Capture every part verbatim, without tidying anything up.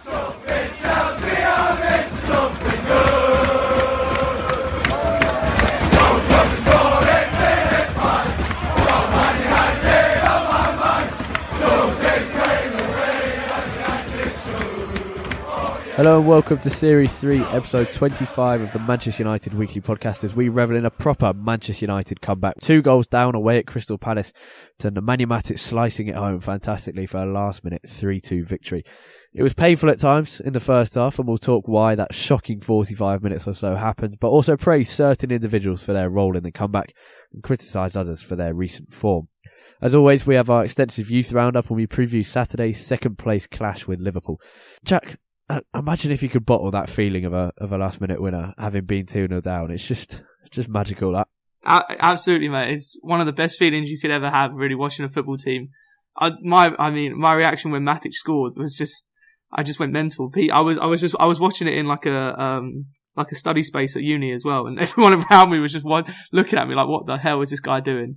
Something tells me I'm into something good. Hello and welcome to Series three, Episode twenty-five of the Manchester United Weekly Podcast, as we revel in a proper Manchester United comeback. Two goals down away at Crystal Palace to Nemanja Matic slicing it home fantastically for a last-minute three two victory. It was painful at times in the first half, and we'll talk why that shocking forty-five minutes or so happened, but also praise certain individuals for their role in the comeback and criticise others for their recent form. As always, we have our extensive youth roundup when we preview Saturday's second-place clash with Liverpool. Jack, imagine if you could bottle that feeling of a of a last minute winner, having been two nil down. It's just just magical, that. Uh, absolutely, mate. It's one of the best feelings you could ever have, really, watching a football team. I, my, I mean, my reaction when Matic scored was just, I just went mental. Pete, I was, I was just, I was watching it in like a, um, like a study space at uni as well, and everyone around me was just one looking at me like, what the hell is this guy doing?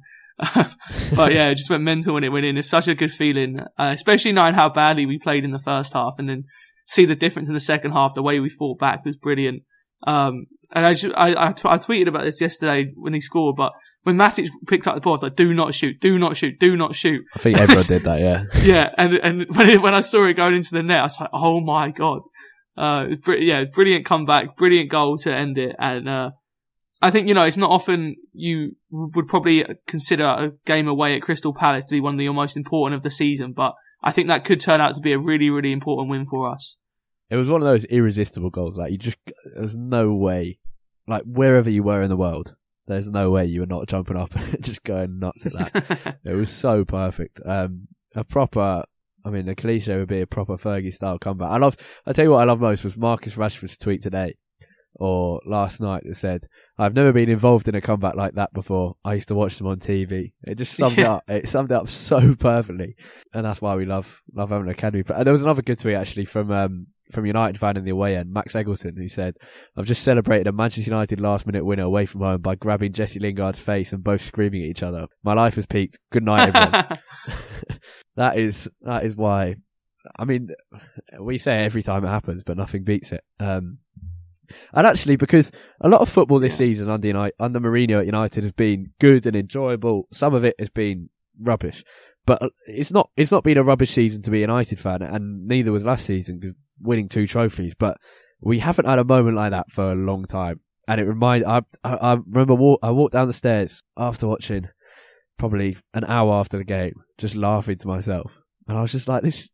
But yeah, it just went mental when it went in. It's such a good feeling, uh, especially knowing how badly we played in the first half, and then see the difference in the second half. The way we fought back was brilliant. Um, and I, just, I, I, t- I tweeted about this yesterday when he scored, but when Matic picked up the ball, I was like, do not shoot, do not shoot, do not shoot. I think everyone did that, yeah. Yeah. And, and when, it, when I saw it going into the net, I was like, oh my God. Uh, br- yeah, brilliant comeback, brilliant goal to end it. And, uh, I think, you know, it's not often you would probably consider a game away at Crystal Palace to be one of the most important of the season, but I think that could turn out to be a really, really important win for us. It was one of those irresistible goals. Like, you just, there's no way, like, wherever you were in the world, there's no way you were not jumping up and just going nuts at that. It was so perfect. Um, a proper, I mean, the cliche would be a proper Fergie style comeback. I loved, I tell you what I loved most was Marcus Rashford's tweet today or last night that said, I've never been involved in a comeback like that before. I used to watch them on T V. It just summed yeah. it up. It summed it up so perfectly. And that's why we love, love having an academy. But there was another good tweet actually from, um, from United fan in the away end, Max Eggleton, who said, I've just celebrated a Manchester United last minute winner away from home by grabbing Jesse Lingard's face and both screaming at each other. My life has peaked. Good night, everyone. That is, that is why, I mean, we say it every time it happens, but nothing beats it. Um, And actually, because a lot of football this season under United, under Mourinho at United has been good and enjoyable. Some of it has been rubbish, but it's not it's not been a rubbish season to be a United fan, and neither was last season, winning two trophies. But we haven't had a moment like that for a long time, and it remind I I, I remember walk, I walked down the stairs after watching, probably an hour after the game, just laughing to myself, and I was just like this.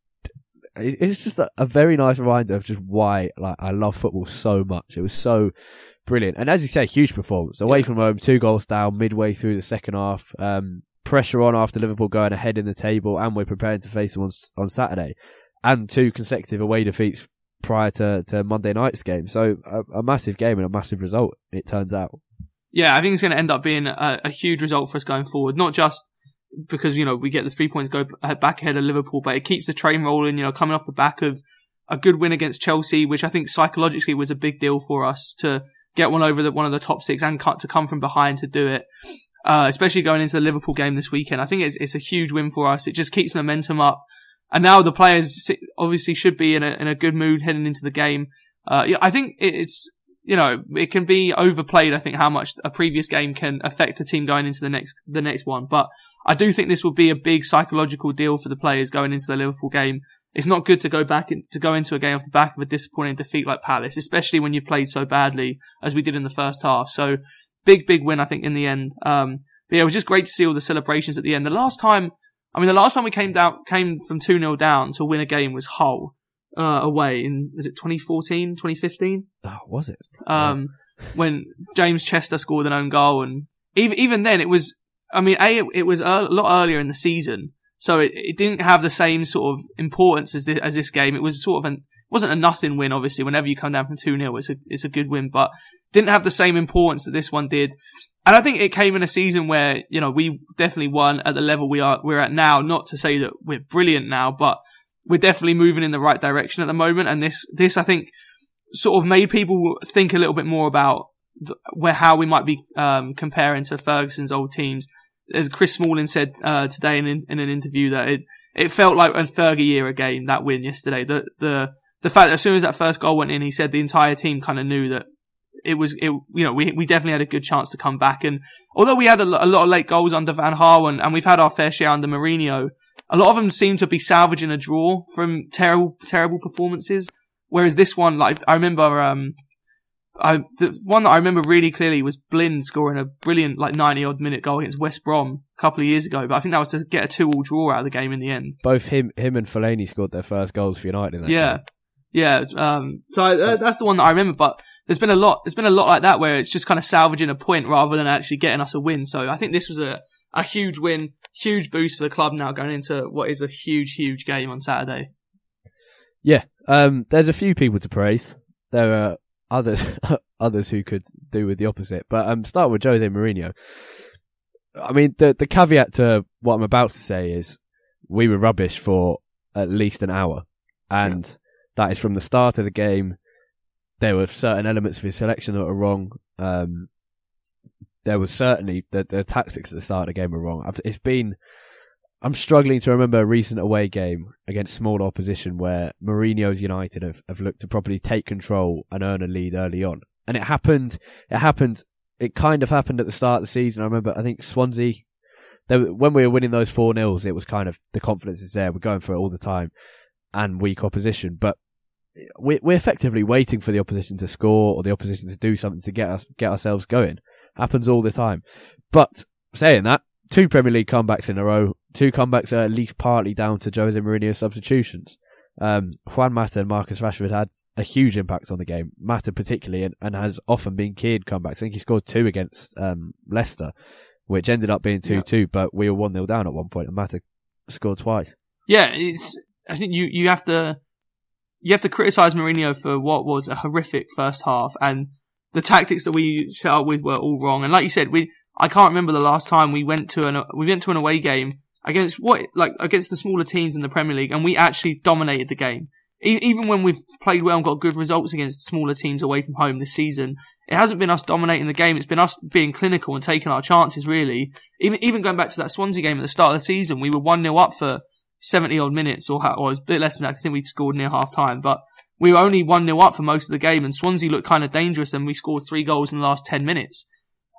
It's just a, a very nice reminder of just why, like, I love football so much. It was so brilliant, and as you say, huge performance away yeah. from home. Two goals down midway through the second half. Um, pressure on after Liverpool going ahead in the table, and we're preparing to face them on, on Saturday, and two consecutive away defeats prior to, to Monday night's game. So a, a massive game and a massive result. It turns out. Yeah, I think it's going to end up being a, a huge result for us going forward. Not just because, you know, we get the three points go back ahead of Liverpool, but it keeps the train rolling, you know, coming off the back of a good win against Chelsea, which I think psychologically was a big deal for us to get one over the, one of the top six and cut, to come from behind to do it, uh, especially going into the Liverpool game this weekend. I think it's, it's a huge win for us. It just keeps momentum up. And now the players obviously should be in a, in a good mood heading into the game. Uh, I think it's, you know, it can be overplayed, I think, how much a previous game can affect a team going into the next, the next one. But I do think this will be a big psychological deal for the players going into the Liverpool game. It's not good to go back in, to go into a game off the back of a disappointing defeat like Palace, especially when you played so badly as we did in the first half. So big, big win, I think, in the end. Um, but yeah, it was just great to see all the celebrations at the end. The last time, I mean, the last time we came down, came from two nil down to win a game was Hull, uh, away in, was it twenty fourteen, twenty fifteen? Oh, was it? Um, yeah. When James Chester scored an own goal. And even, even then it was, I mean, A, it was a lot earlier in the season. So it, it didn't have the same sort of importance as this, as this game. It was sort of an, wasn't a nothing win, obviously. Whenever you come down from two nil, it's a, it's a good win, but didn't have the same importance that this one did. And I think it came in a season where, you know, we definitely won at the level we are, we're at now. Not to say that we're brilliant now, but we're definitely moving in the right direction at the moment. And this, this, I think, sort of made people think a little bit more about the, where, how we might be, um, comparing to Ferguson's old teams. As Chris Smalling said, uh, today in, in an interview, that it, it felt like a Fergie year again, that win yesterday. The, the, the fact that as soon as that first goal went in, he said the entire team kind of knew that it was, it, you know, we, we definitely had a good chance to come back. And although we had a, a lot of late goals under Van Gaal, and, and we've had our fair share under Mourinho, a lot of them seem to be salvaging a draw from terrible, terrible performances. Whereas this one, like, I remember, um, I, the one that I remember really clearly was Blind scoring a brilliant, like, ninety-odd minute goal against West Brom a couple of years ago, but I think that was to get a two-all draw out of the game in the end. Both him him and Fellaini scored their first goals for United in that yeah. game. Yeah, yeah. Um, so I, uh, that's the one that I remember, but there's been a lot, there's been a lot like that where it's just kind of salvaging a point rather than actually getting us a win. So I think this was a, a huge win, huge boost for the club now going into what is a huge, huge game on Saturday. Yeah, um, there's a few people to praise. There are others others who could do with the opposite. But um, start with Jose Mourinho. I mean, the the caveat to what I'm about to say is we were rubbish for at least an hour. And yeah. that is from the start of the game. There were certain elements of his selection that were wrong. Um, there was certainly the, the tactics at the start of the game were wrong. It's been... I'm struggling to remember a recent away game against smaller opposition where Mourinho's United have, have looked to properly take control and earn a lead early on. And it happened, it happened, it kind of happened at the start of the season. I remember, I think Swansea, they, when we were winning those four nils, it was kind of, the confidence is there, we're going for it all the time, and weak opposition. But we're, we're effectively waiting for the opposition to score or the opposition to do something to get us, get ourselves going. Happens all the time. But saying that, two Premier League comebacks in a row. Two comebacks are at least partly down to Jose Mourinho's substitutions. Um, Juan Mata and Marcus Rashford had a huge impact on the game. Mata particularly, and, and has often been key in comebacks. I think he scored two against um, Leicester, which ended up being two two, yeah. but we were one nil down at one point, and Mata scored twice. Yeah, it's. I think you, you have to you have to criticise Mourinho for what was a horrific first half, and the tactics that we set up with were all wrong. And like you said, we. I can't remember the last time we went to an we went to an away game against what like against the smaller teams in the Premier League, and we actually dominated the game. E- even when we've played well and got good results against smaller teams away from home this season, it hasn't been us dominating the game. It's been us being clinical and taking our chances. Really, even even going back to that Swansea game at the start of the season, we were one nil up for seventy odd minutes, or, or it was a bit less than that. I think we scored near half time, but we were only one nil up for most of the game, and Swansea looked kind of dangerous, and we scored three goals in the last ten minutes.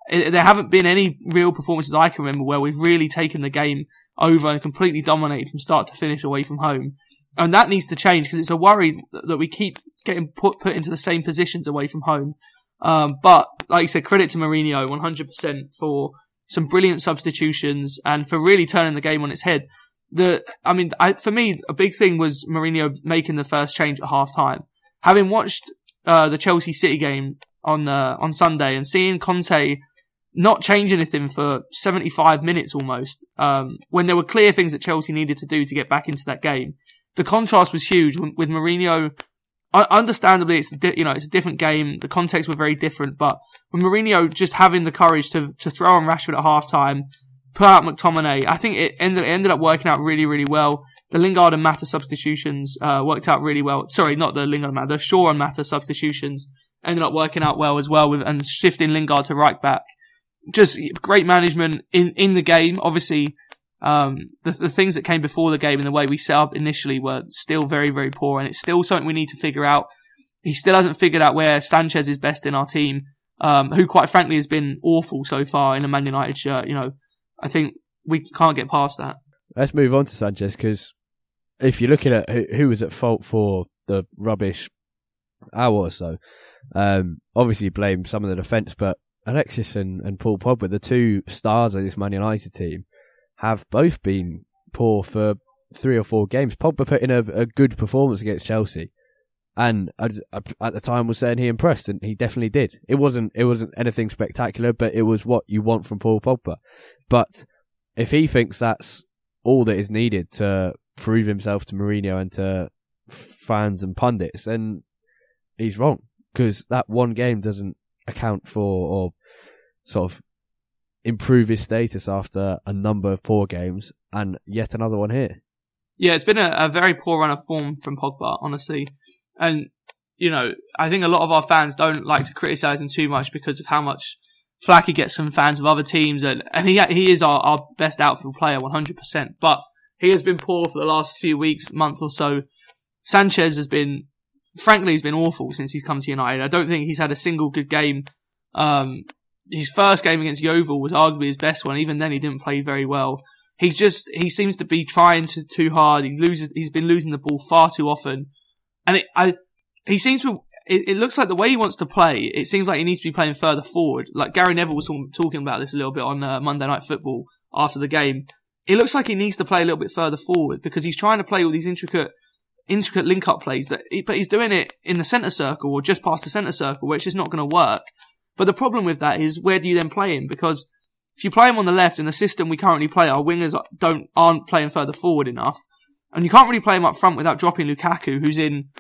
There haven't been any real performances I can remember where we've really taken the game over and completely dominated from start to finish away from home. And that needs to change because it's a worry that we keep getting put put into the same positions away from home. Um, but, like you said, credit to Mourinho one hundred percent for some brilliant substitutions and for really turning the game on its head. The, I mean, I, for me, a big thing was Mourinho making the first change at half-time. Having watched uh, the Chelsea City game on uh, on Sunday and seeing Conte not change anything for seventy-five minutes almost, um, when there were clear things that Chelsea needed to do to get back into that game. The contrast was huge with Mourinho. Understandably, it's you know it's a different game. The contexts were very different, but with Mourinho just having the courage to to throw on Rashford at half-time, put out McTominay. I think it ended, it ended up working out really, really well. The Lingard and Mata substitutions uh, worked out really well. Sorry, not the Lingard and Mata. The Shaw and Mata substitutions ended up working out well as well, with and shifting Lingard to right back. Just great management in, in the game. Obviously, um, the, the things that came before the game and the way we set up initially were still very, very poor, and it's still something we need to figure out. He still hasn't figured out where Sanchez is best in our team, um, who quite frankly has been awful so far in a Man United shirt. You know, I think we can't get past that. Let's move on to Sanchez, because if you're looking at who, who was at fault for the rubbish hour or so, um, obviously you blame some of the defence, but Alexis and, and Paul Pogba, the two stars of this Man United team, have both been poor for three or four games. Pogba put in a, a good performance against Chelsea, and I just, I, at the time was saying he impressed, and he definitely did. It wasn't it wasn't anything spectacular, but it was what you want from Paul Pogba. But if he thinks that's all that is needed to prove himself to Mourinho and to fans and pundits, then he's wrong, because that one game doesn't account for or sort of improve his status after a number of poor games, and yet another one here. Yeah, it's been a, a very poor run of form from Pogba, honestly. And, you know, I think a lot of our fans don't like to criticise him too much because of how much flack he gets from fans of other teams, and, and he he is our, our best outfield player, one hundred percent. But he has been poor for the last few weeks, month or so. Sanchez has been, frankly, he's been awful since he's come to United. I don't think he's had a single good game. Um, his first game against Yeovil was arguably his best one. Even then, he didn't play very well. He just he seems to be trying to, too hard. He loses. He's been losing the ball far too often, and it I he seems to. It, it looks like the way he wants to play, it seems like he needs to be playing further forward. Like Gary Neville was talking about this a little bit on uh, Monday Night Football after the game. It looks like he needs to play a little bit further forward because he's trying to play all these intricate, intricate link-up plays, that he, but he's doing it in the centre circle or just past the centre circle, which is not going to work. But the problem with that is, where do you then play him? Because if you play him on the left in the system we currently play, our wingers don't aren't playing further forward enough, and you can't really play him up front without dropping Lukaku, who's in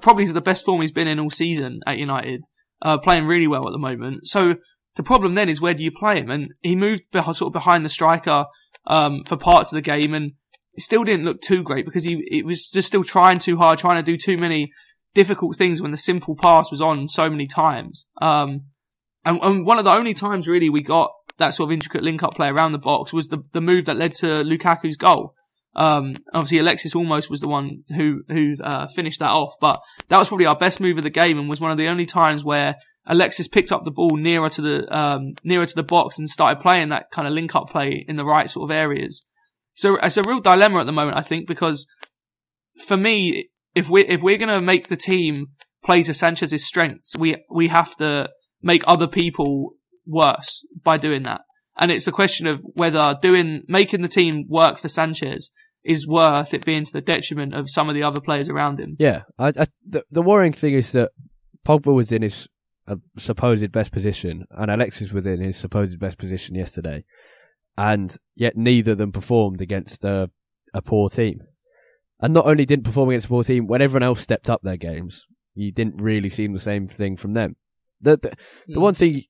probably the best form he's been in all season at United, uh, playing really well at the moment. So the problem then is, where do you play him? And he moved sort of behind the striker um, for parts of the game, and it still didn't look too great because he it was just still trying too hard, trying to do too many difficult things when the simple pass was on so many times. Um, and, and one of the only times really we got that sort of intricate link-up play around the box was the, the move that led to Lukaku's goal. Um, obviously Alexis almost was the one who, who, uh, finished that off, but that was probably our best move of the game and was one of the only times where Alexis picked up the ball nearer to the, um, nearer to the box and started playing that kind of link up play in the right sort of areas. So it's a real dilemma at the moment, I think, because for me, if we, if we're going to make the team play to Sanchez's strengths, we, we have to make other people worse by doing that. And it's the question of whether doing, making the team work for Sanchez is worth it being to the detriment of some of the other players around him. Yeah, I, I, the, the worrying thing is that Pogba was in his uh, supposed best position and Alexis was in his supposed best position yesterday, and yet neither of them performed against a, a poor team. And not only didn't perform against a poor team, when everyone else stepped up their games, you didn't really see the same thing from them. The the, the mm. one thing,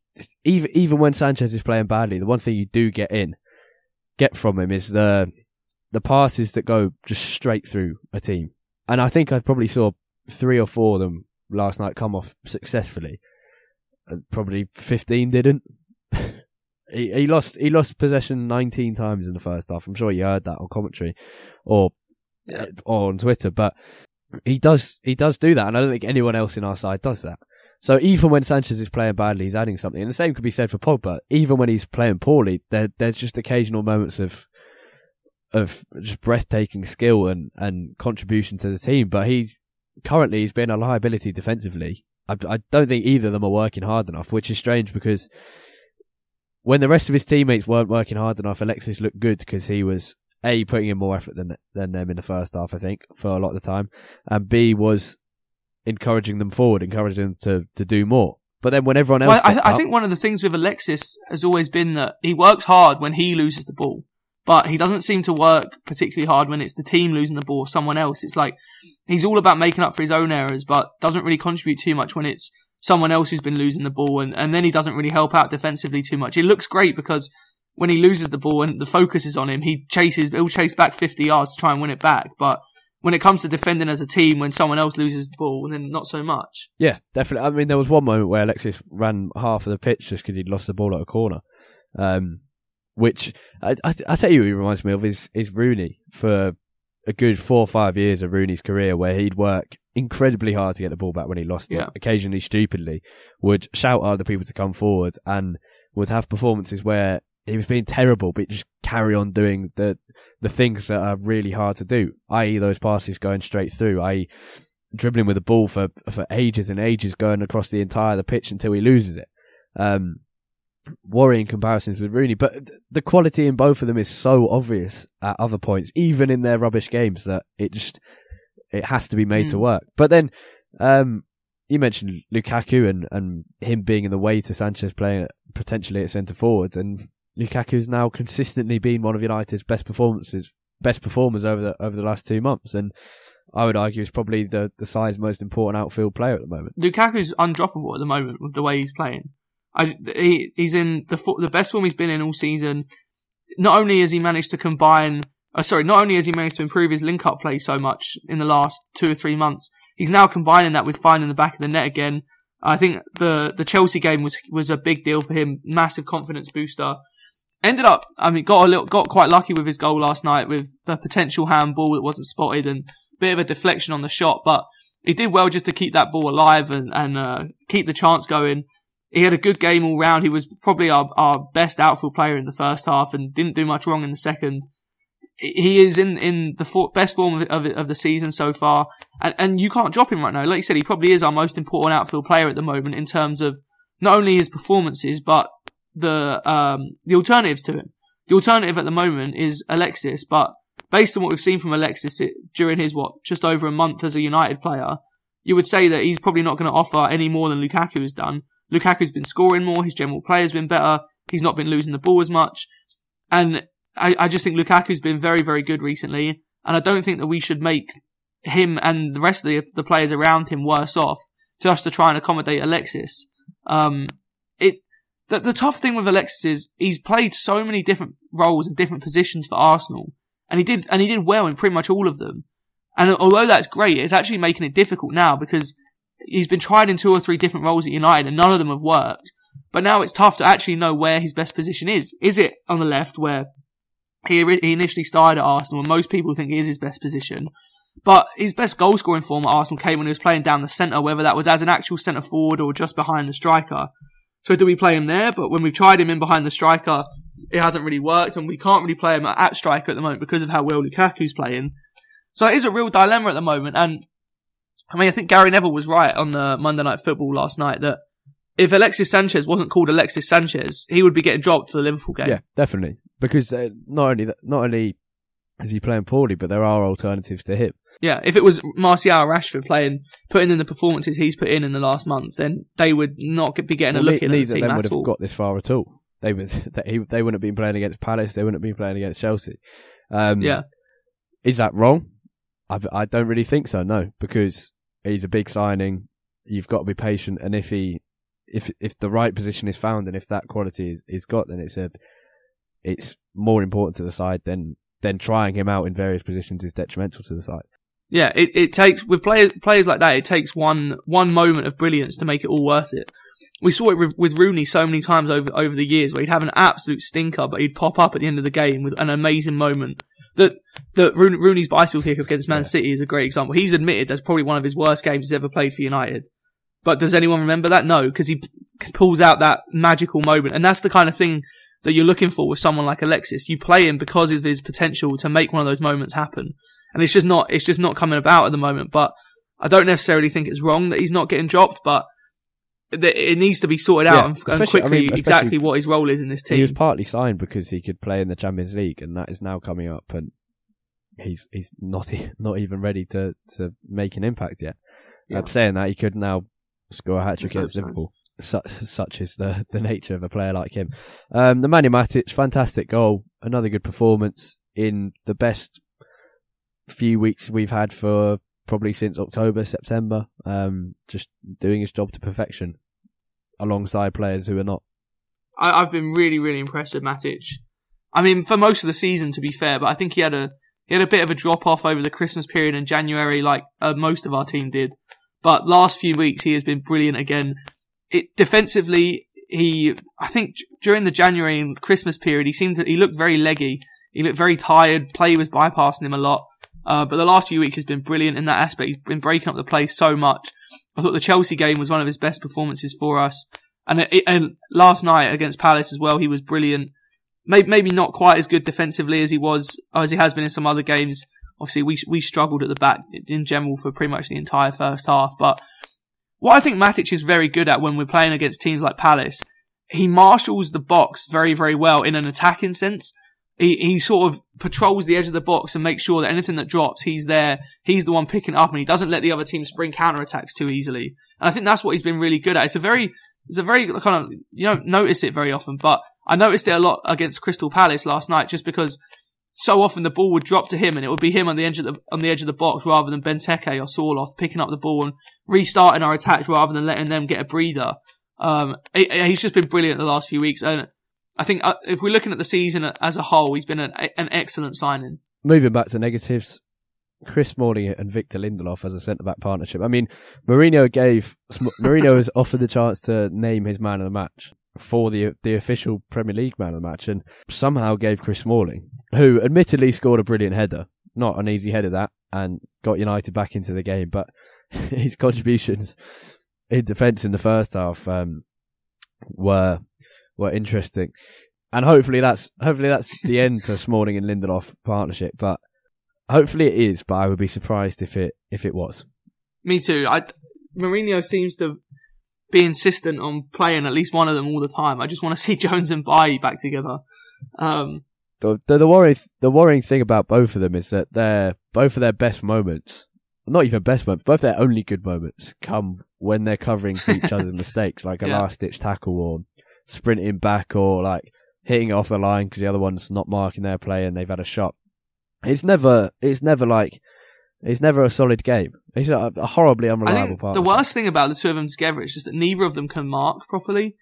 even even when Sanchez is playing badly, the one thing you do get in, get from him is the the passes that go just straight through a team. And I think I probably saw three or four of them last night come off successfully. And probably fifteen didn't. he he lost he lost possession nineteen times in the first half. I'm sure you heard that on commentary, or or on Twitter. But he does he does do that, and I don't think anyone else in our side does that. So even when Sanchez is playing badly, he's adding something. And the same could be said for Pogba. Even when he's playing poorly, there, there's just occasional moments of of just breathtaking skill and, and contribution to the team. But he currently he's been a liability defensively. I, I don't think either of them are working hard enough, which is strange because when the rest of his teammates weren't working hard enough, Alexis looked good because he was, A, putting in more effort than than them in the first half, I think, for a lot of the time, and B, was encouraging them forward, encouraging them to, to do more. But then when everyone else... Well, I, th- up... I think one of the things with Alexis has always been that he works hard when he loses the ball, but he doesn't seem to work particularly hard when it's the team losing the ball or someone else. It's like he's all about making up for his own errors, but doesn't really contribute too much when it's someone else who's been losing the ball, and, and then he doesn't really help out defensively too much. It looks great because when he loses the ball and the focus is on him, he chases, he'll chase back fifty yards to try and win it back. But when it comes to defending as a team, when someone else loses the ball, then not so much. Yeah, definitely. I mean, there was one moment where Alexis ran half of the pitch just because he'd lost the ball at a corner, um, which I, I, I tell you, who he reminds me of is, is Rooney. For a good four or five years of Rooney's career, where he'd work incredibly hard to get the ball back when he lost yeah. it, occasionally stupidly, would shout at other people to come forward, and would have performances where he was being terrible, but just carry on doing the the things that are really hard to do, that is, those passes going straight through, that is, dribbling with the ball for for ages and ages, going across the entire the pitch until he loses it. Um, worrying comparisons with Rooney, but the quality in both of them is so obvious at other points, even in their rubbish games, that it just it has to be made mm. to work. But then, um. You mentioned Lukaku and, and him being in the way to Sanchez playing potentially at centre forward, and Lukaku's now consistently been one of United's best performances, best performers over the over the last two months, and I would argue is probably the the side's most important outfield player at the moment. Lukaku's undroppable at the moment with the way he's playing. I, he he's in the the best form he's been in all season. Not only has he managed to combine, uh, sorry, not only has he managed to improve his link-up play so much in the last two or three months. He's now combining that with finding the back of the net again. I think the the Chelsea game was was a big deal for him, massive confidence booster. Ended up, I mean, got a little, got quite lucky with his goal last night with a potential handball that wasn't spotted and a bit of a deflection on the shot, but he did well just to keep that ball alive and and uh, keep the chance going. He had a good game all round. He was probably our our best outfield player in the first half and didn't do much wrong in the second. He is in, in the for, best form of, of, of the season so far, and, and you can't drop him right now. Like you said, he probably is our most important outfield player at the moment in terms of not only his performances, but the um, the alternatives to him. The alternative at the moment is Alexis, but based on what we've seen from Alexis it, during his, what, just over a month as a United player, you would say that he's probably not going to offer any more than Lukaku has done. Lukaku's been scoring more, his general play has been better, he's not been losing the ball as much, and I, I just think Lukaku's been very, very good recently, and I don't think that we should make him and the rest of the, the players around him worse off just to try and accommodate Alexis. Um, it the, the tough thing with Alexis is he's played so many different roles and different positions for Arsenal, and he did and he did well in pretty much all of them. And although that's great, it's actually making it difficult now because he's been tried in two or three different roles at United, and none of them have worked. But now it's tough to actually know where his best position is. Is it on the left where He he initially started at Arsenal, and most people think it is his best position. But his best goal-scoring form at Arsenal came when he was playing down the centre, whether that was as an actual centre forward or just behind the striker. So do we play him there? But when we've tried him in behind the striker, it hasn't really worked, and we can't really play him at striker at the moment because of how well Lukaku's playing. So it is a real dilemma at the moment, and I mean, I think Gary Neville was right on the Monday Night Football last night that if Alexis Sanchez wasn't called Alexis Sanchez, he would be getting dropped for the Liverpool game. Yeah, definitely. Because not only that, not only is he playing poorly, but there are alternatives to him. Yeah, if it was Martial or Rashford playing, putting in the performances he's put in in the last month, then they would not be getting well, a look at the team at all. Neither of them would have got this far at all. They would, they, they wouldn't have been playing against Palace. They wouldn't have been playing against Chelsea. Um, yeah, is that wrong? I, I don't really think so. No, because he's a big signing. You've got to be patient, and if he, if if the right position is found, and if that quality is got, then it's a It's more important to the side than than trying him out in various positions is detrimental to the side. Yeah, it, it takes with players players like that. It takes one one moment of brilliance to make it all worth it. We saw it with, with Rooney so many times over over the years, where he'd have an absolute stinker, but he'd pop up at the end of the game with an amazing moment. That that Rooney's bicycle kick against Man yeah. City is a great example. He's admitted that's probably one of his worst games he's ever played for United. But does anyone remember that? No, because he pulls out that magical moment, and that's the kind of thing that you're looking for with someone like Alexis. You play him because of his potential to make one of those moments happen, and it's just not it's just not coming about at the moment. But I don't necessarily think it's wrong that he's not getting dropped, but it needs to be sorted out yeah, and, and quickly I mean, exactly what his role is in this team. He was partly signed because he could play in the Champions League, and that is now coming up, and he's he's not not even ready to, to make an impact yet. Yeah. I'm saying that he could now score a hat trick against Liverpool. Such, such is the, the nature of a player like him. Um, the Nemanja Matic, fantastic goal. Another good performance in the best few weeks we've had for probably since October, September. Um, just doing his job to perfection alongside players who are not. I, I've been really, really impressed with Matic. I mean, for most of the season, to be fair, but I think he had a he had a bit of a drop-off over the Christmas period and January, like uh, most of our team did. But last few weeks, he has been brilliant again. It defensively, he I think during the January and Christmas period, he seemed to, he looked very leggy. He looked very tired. Play was bypassing him a lot. Uh, but the last few weeks, he's been brilliant in that aspect. He's been breaking up the play so much. I thought the Chelsea game was one of his best performances for us. And it, and last night against Palace as well, he was brilliant. Maybe, maybe not quite as good defensively as he was, as he has been in some other games. Obviously, we we struggled at the back in general for pretty much the entire first half. But what I think Matic is very good at when we're playing against teams like Palace, he marshals the box very, very well in an attacking sense. He, he sort of patrols the edge of the box and makes sure that anything that drops, he's there. He's the one picking up, and he doesn't let the other team spring counterattacks too easily. And I think that's what he's been really good at. It's a very, it's a very kind of, you don't notice it very often, but I noticed it a lot against Crystal Palace last night, just because so often the ball would drop to him, and it would be him on the edge of the on the edge of the box rather than Benteke or Sorloth picking up the ball and restarting our attacks rather than letting them get a breather. Um, he, he's just been brilliant the last few weeks, and I think if we're looking at the season as a whole, he's been an, an excellent signing. Moving back to negatives, Chris Smalling and Victor Lindelof as a centre-back partnership. I mean, Mourinho gave Mourinho was offered the chance to name his man of the match for the the official Premier League man of the match, and somehow gave Chris Smalling, who admittedly scored a brilliant header, not an easy header that, and got United back into the game. But his contributions in defence in the first half um, were. were interesting, and hopefully that's hopefully that's the end to Smalling and Lindelof partnership. But hopefully it is. But I would be surprised if it if it was. Me too. I Mourinho seems to be insistent on playing at least one of them all the time. I just want to see Jones and Bailly back together. Um, the the, the worry the worrying thing about both of them is that they're both of their best moments, not even best moments, both their only good moments come when they're covering for each other's mistakes, like a yeah. last ditch tackle or sprinting back or like hitting it off the line because the other one's not marking their play and they've had a shot. It's never, it's never like, it's never a solid game. It's a, a horribly unreliable I think part. The worst thing about the two of them together is just that neither of them can mark properly.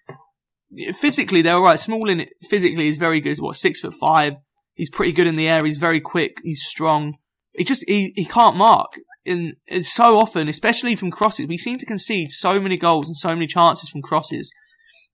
Physically, they're all right. Smalling physically is very good. He's what, six foot five. He's pretty good in the air. He's very quick. He's strong. He just, he, he can't mark. And so often, especially from crosses, we seem to concede so many goals and so many chances from crosses.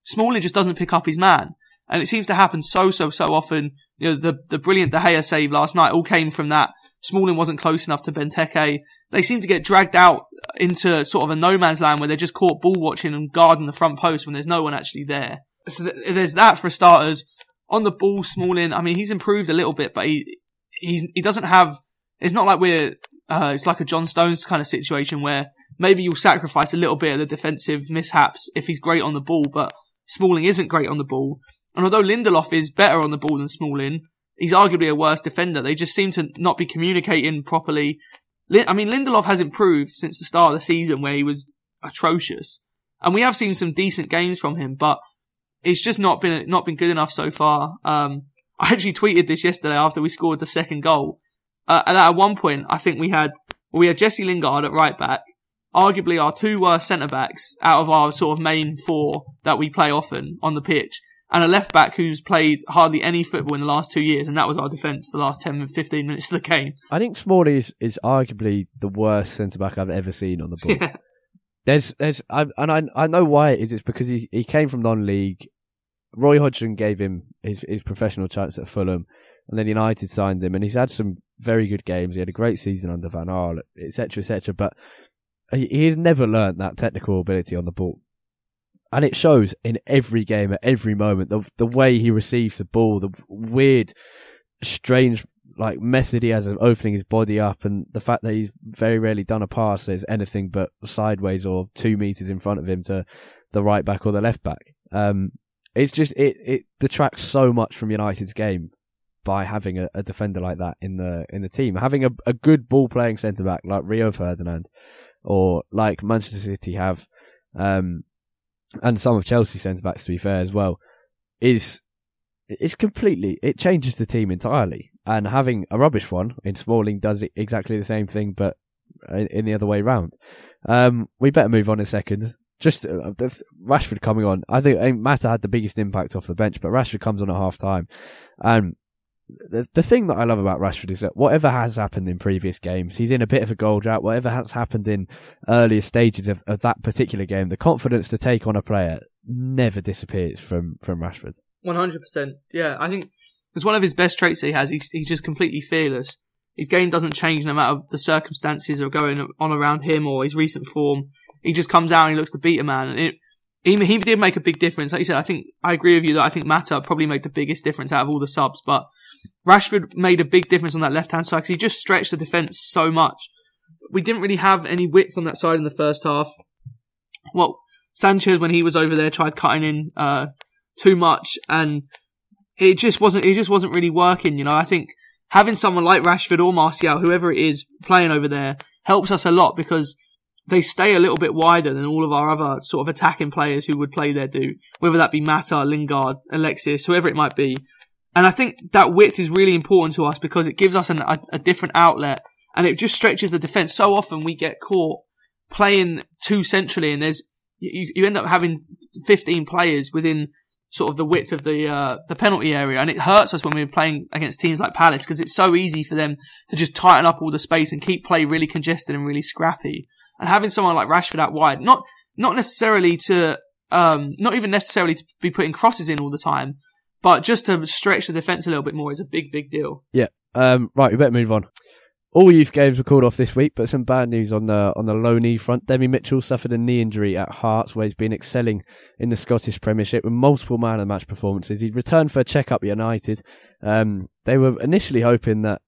Smalling just doesn't pick up his man. And it seems to happen so, so, so often. You know, the, the brilliant De Gea save last night all came from that. Smalling wasn't close enough to Benteke. They seem to get dragged out into sort of a no man's land where they're just caught ball watching and guarding the front post when there's no one actually there. So th- there's that for starters. On the ball, Smalling, I mean, he's improved a little bit, but he, he's, he doesn't have, it's not like we're, uh, it's like a John Stones kind of situation where maybe you'll sacrifice a little bit of the defensive mishaps if he's great on the ball, but Smalling isn't great on the ball. And although Lindelof is better on the ball than Smalling, he's arguably a worse defender. They just seem to not be communicating properly. I mean, Lindelof has improved since the start of the season where he was atrocious. And we have seen some decent games from him, but it's just not been not been good enough so far. Um, I actually tweeted this yesterday after we scored the second goal. Uh, and at one point, I think we had we had Jesse Lingard at right back, arguably our two worst centre-backs out of our sort of main four that we play often on the pitch, and a left-back who's played hardly any football in the last two years, and that was our defence for the last ten to fifteen minutes of the game. I think Smalling is, is arguably the worst centre-back I've ever seen on the ball. Yeah. There's, there's, I, and I, I know why it is. It's because he, he came from non-league. Roy Hodgson gave him his, his professional chance at Fulham, and then United signed him, and he's had some very good games. He had a great season under Van Gaal, et cetera, et cetera, but he's never learnt that technical ability on the ball. And it shows in every game, at every moment, the the way he receives the ball, the weird, strange, like, method he has of opening his body up, and the fact that he's very rarely done a pass that is anything but sideways or two metres in front of him to the right back or the left back. Um, it's just, it, it detracts so much from United's game by having a, a defender like that in the in the team. Having a, a good ball-playing centre-back like Rio Ferdinand, or like Manchester City have, um, and some of Chelsea centre-backs, to be fair, as well, is it's completely, it changes the team entirely. And having a rubbish one in Smalling does exactly the same thing, but in the other way round. Um, we better move on in a second. Just uh, Rashford coming on. I think Mata had the biggest impact off the bench, but Rashford comes on at half-time. And the, the thing that I love about Rashford is that whatever has happened in previous games, he's in a bit of a goal drought, whatever has happened in earlier stages of, of that particular game, the confidence to take on a player never disappears from, from Rashford. one hundred percent. Yeah, I think it's one of his best traits that he has. He's, he's just completely fearless. His game doesn't change no matter the circumstances or going on around him or his recent form. He just comes out and he looks to beat a man. And it, he, he did make a big difference. Like you said, I think I agree with you that I think Mata probably made the biggest difference out of all the subs, but Rashford made a big difference on that left-hand side because he just stretched the defence so much. We didn't really have any width on that side in the first half. Well, Sanchez, when he was over there, tried cutting in uh, too much, and it just wasn't. It just wasn't really working. You know, I think having someone like Rashford or Martial, whoever it is, playing over there helps us a lot because they stay a little bit wider than all of our other sort of attacking players who would play their do, whether that be Mata, Lingard, Alexis, whoever it might be. And I think that width is really important to us because it gives us an, a, a different outlet, and it just stretches the defence. So often we get caught playing too centrally, and there's you, you end up having fifteen players within sort of the width of the uh, the penalty area, and it hurts us when we're playing against teams like Palace because it's so easy for them to just tighten up all the space and keep play really congested and really scrappy. And having someone like Rashford out wide, not not necessarily to, um, not even necessarily to be putting crosses in all the time, but just to stretch the defence a little bit more is a big, big deal. Yeah. Um, right, we better move on. All youth games were called off this week, but some bad news on the on the low knee front. Demi Mitchell suffered a knee injury at Hearts, where he's been excelling in the Scottish Premiership with multiple man of the match performances. He'd returned for a check-up at United. Um, they were initially hoping that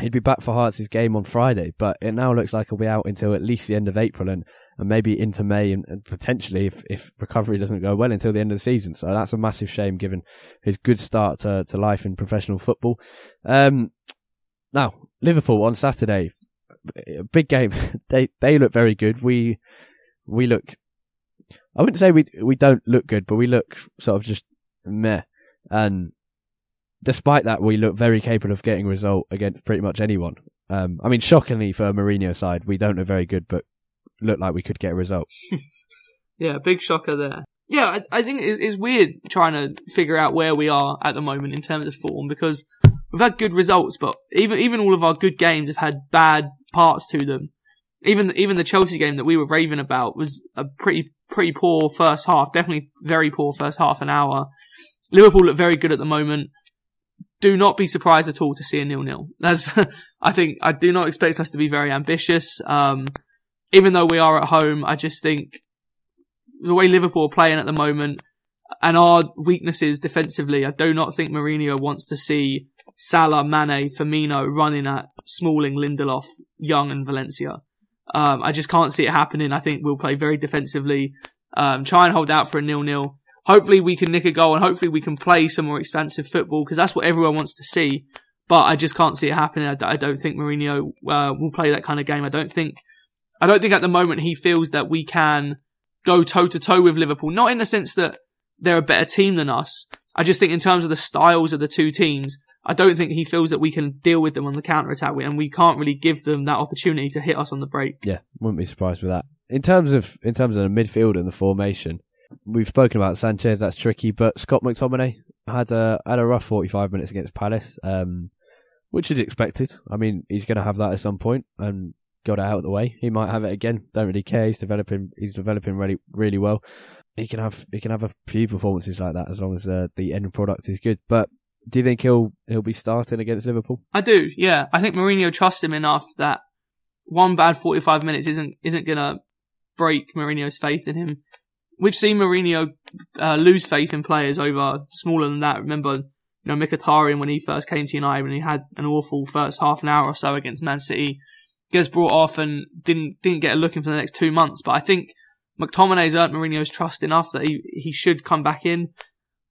he'd be back for Hearts' game on Friday, but it now looks like he'll be out until at least the end of April and, and maybe into May and, and potentially, if, if recovery doesn't go well, until the end of the season. So that's a massive shame given his good start to, to life in professional football. Um, now, Liverpool on Saturday, a big game. they they look very good. We we look, I wouldn't say we we don't look good, but we look sort of just meh. And despite that, we look very capable of getting a result against pretty much anyone. Um, I mean, shockingly for a Mourinho side, we don't look very good, but look like we could get a result. Yeah, big shocker there. Yeah, I, I think it's, it's weird trying to figure out where we are at the moment in terms of form because we've had good results, but even even all of our good games have had bad parts to them. Even even the Chelsea game that we were raving about was a pretty pretty poor first half, definitely very poor first half an hour. Liverpool look very good at the moment. Do not be surprised at all to see a nil-nil. That's, I think, I do not expect us to be very ambitious. Um, even though we are at home, I just think the way Liverpool are playing at the moment and our weaknesses defensively, I do not think Mourinho wants to see Salah, Mane, Firmino running at Smalling, Lindelof, Young and Valencia. Um, I just can't see it happening. I think we'll play very defensively, um, try and hold out for a nil-nil. Hopefully we can nick a goal and hopefully we can play some more expansive football because that's what everyone wants to see. But I just can't see it happening. I, I don't think Mourinho uh, will play that kind of game. I don't think. I don't think at the moment he feels that we can go toe to toe with Liverpool. Not in the sense that they're a better team than us. I just think in terms of the styles of the two teams, I don't think he feels that we can deal with them on the counter attack, and we can't really give them that opportunity to hit us on the break. Yeah, wouldn't be surprised with that. In terms of in terms of the midfield and the formation, we've spoken about Sanchez, that's tricky, but Scott McTominay had a had a rough forty-five minutes against Palace, um, which is expected. I mean, he's going to have that at some point and got it out of the way. He might have it again. Don't really care. He's developing. He's developing really, really well. He can have he can have a few performances like that as long as uh, the end product is good. But do you think he'll he'll be starting against Liverpool? I do. Yeah, I think Mourinho trusts him enough that one bad forty-five minutes isn't isn't going to break Mourinho's faith in him. We've seen Mourinho uh, lose faith in players over smaller than that. Remember, you know, Mkhitaryan when he first came to United, when he had an awful first half an hour or so against Man City, gets brought off and didn't didn't get a look in for the next two months. But I think McTominay's earned Mourinho's trust enough that he, he should come back in.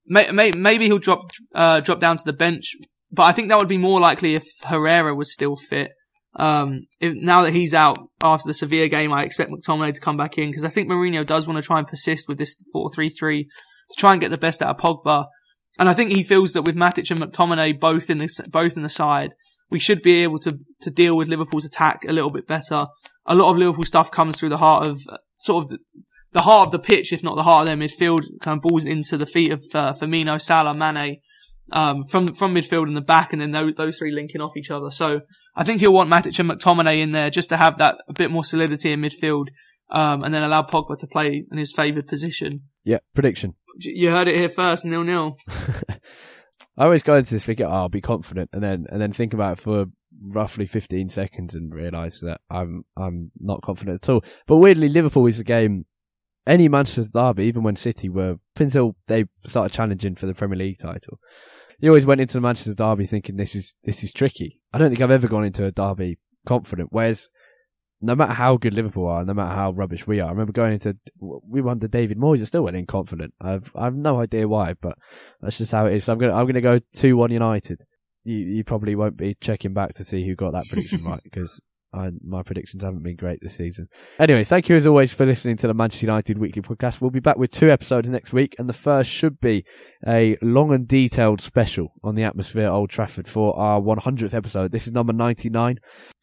May, may, maybe he'll drop uh, drop down to the bench, but I think that would be more likely if Herrera was still fit. Um, if, now that he's out after the Sevilla game, I expect McTominay to come back in because I think Mourinho does want to try and persist with this four three three to try and get the best out of Pogba, and I think he feels that with Matic and McTominay both in the both in the side, we should be able to to deal with Liverpool's attack a little bit better. A lot of Liverpool stuff comes through the heart of sort of the, the heart of the pitch, if not the heart of their midfield, kind of balls into the feet of uh, Firmino, Salah, Mane, um, from from midfield and the back, and then those, those three linking off each other. So I think he'll want Matic and McTominay in there just to have that a bit more solidity in midfield, um, and then allow Pogba to play in his favoured position. Yeah, prediction. You heard it here first, nil-nil. I always go into this thinking, oh, I'll be confident, and then and then think about it for roughly fifteen seconds and realise that I'm I'm not confident at all. But weirdly, Liverpool is a game, any Manchester derby, even when City were, until they started challenging for the Premier League title, you always went into the Manchester derby thinking this is this is tricky. I don't think I've ever gone into a derby confident, whereas no matter how good Liverpool are, no matter how rubbish we are, I remember going into, we won to David Moyes, I still went in confident. I've I've no idea why, but that's just how it is. So I'm gonna I'm gonna go two one United. You you probably won't be checking back to see who got that prediction right, because I, my predictions haven't been great this season. Anyway, thank you as always for listening to the Manchester United Weekly Podcast. We'll be back with two episodes next week, and the first should be a long and detailed special on the atmosphere at Old Trafford for our one hundredth episode. This is number ninety-nine.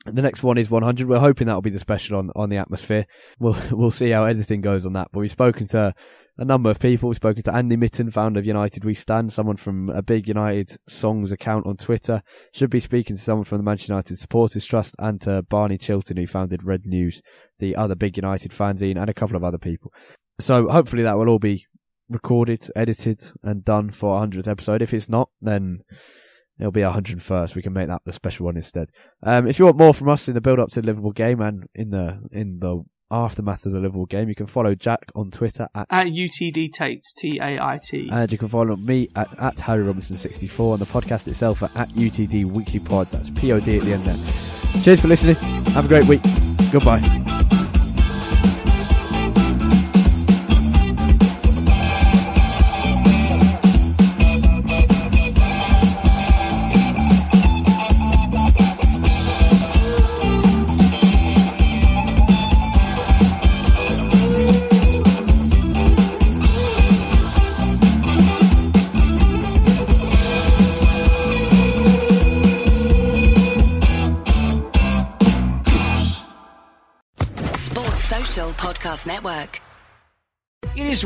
The next one is one hundred. We're hoping that'll be the special on, on the atmosphere. We'll we'll see how everything goes on that. But we've spoken to a number of people. We've spoken to Andy Mitten, founder of United We Stand, someone from a big United Songs account on Twitter. Should be speaking to someone from the Manchester United Supporters Trust, and to Barney Chilton, who founded Red News, the other big United fanzine, and a couple of other people. So hopefully that will all be recorded, edited, and done for one hundredth episode. If it's not, then it'll be one hundred first. We can make that the special one instead. Um, if you want more from us in the build-up to the Liverpool game and in the in the aftermath of the Liverpool game, you can follow Jack on Twitter at, at U T D Tait, T A I T. And you can follow me at, at Harry Robinson sixty-four, and the podcast itself at, at U T D Weekly Pod. That's P O D at the end there. Cheers for listening. Have a great week. Goodbye. Network. It is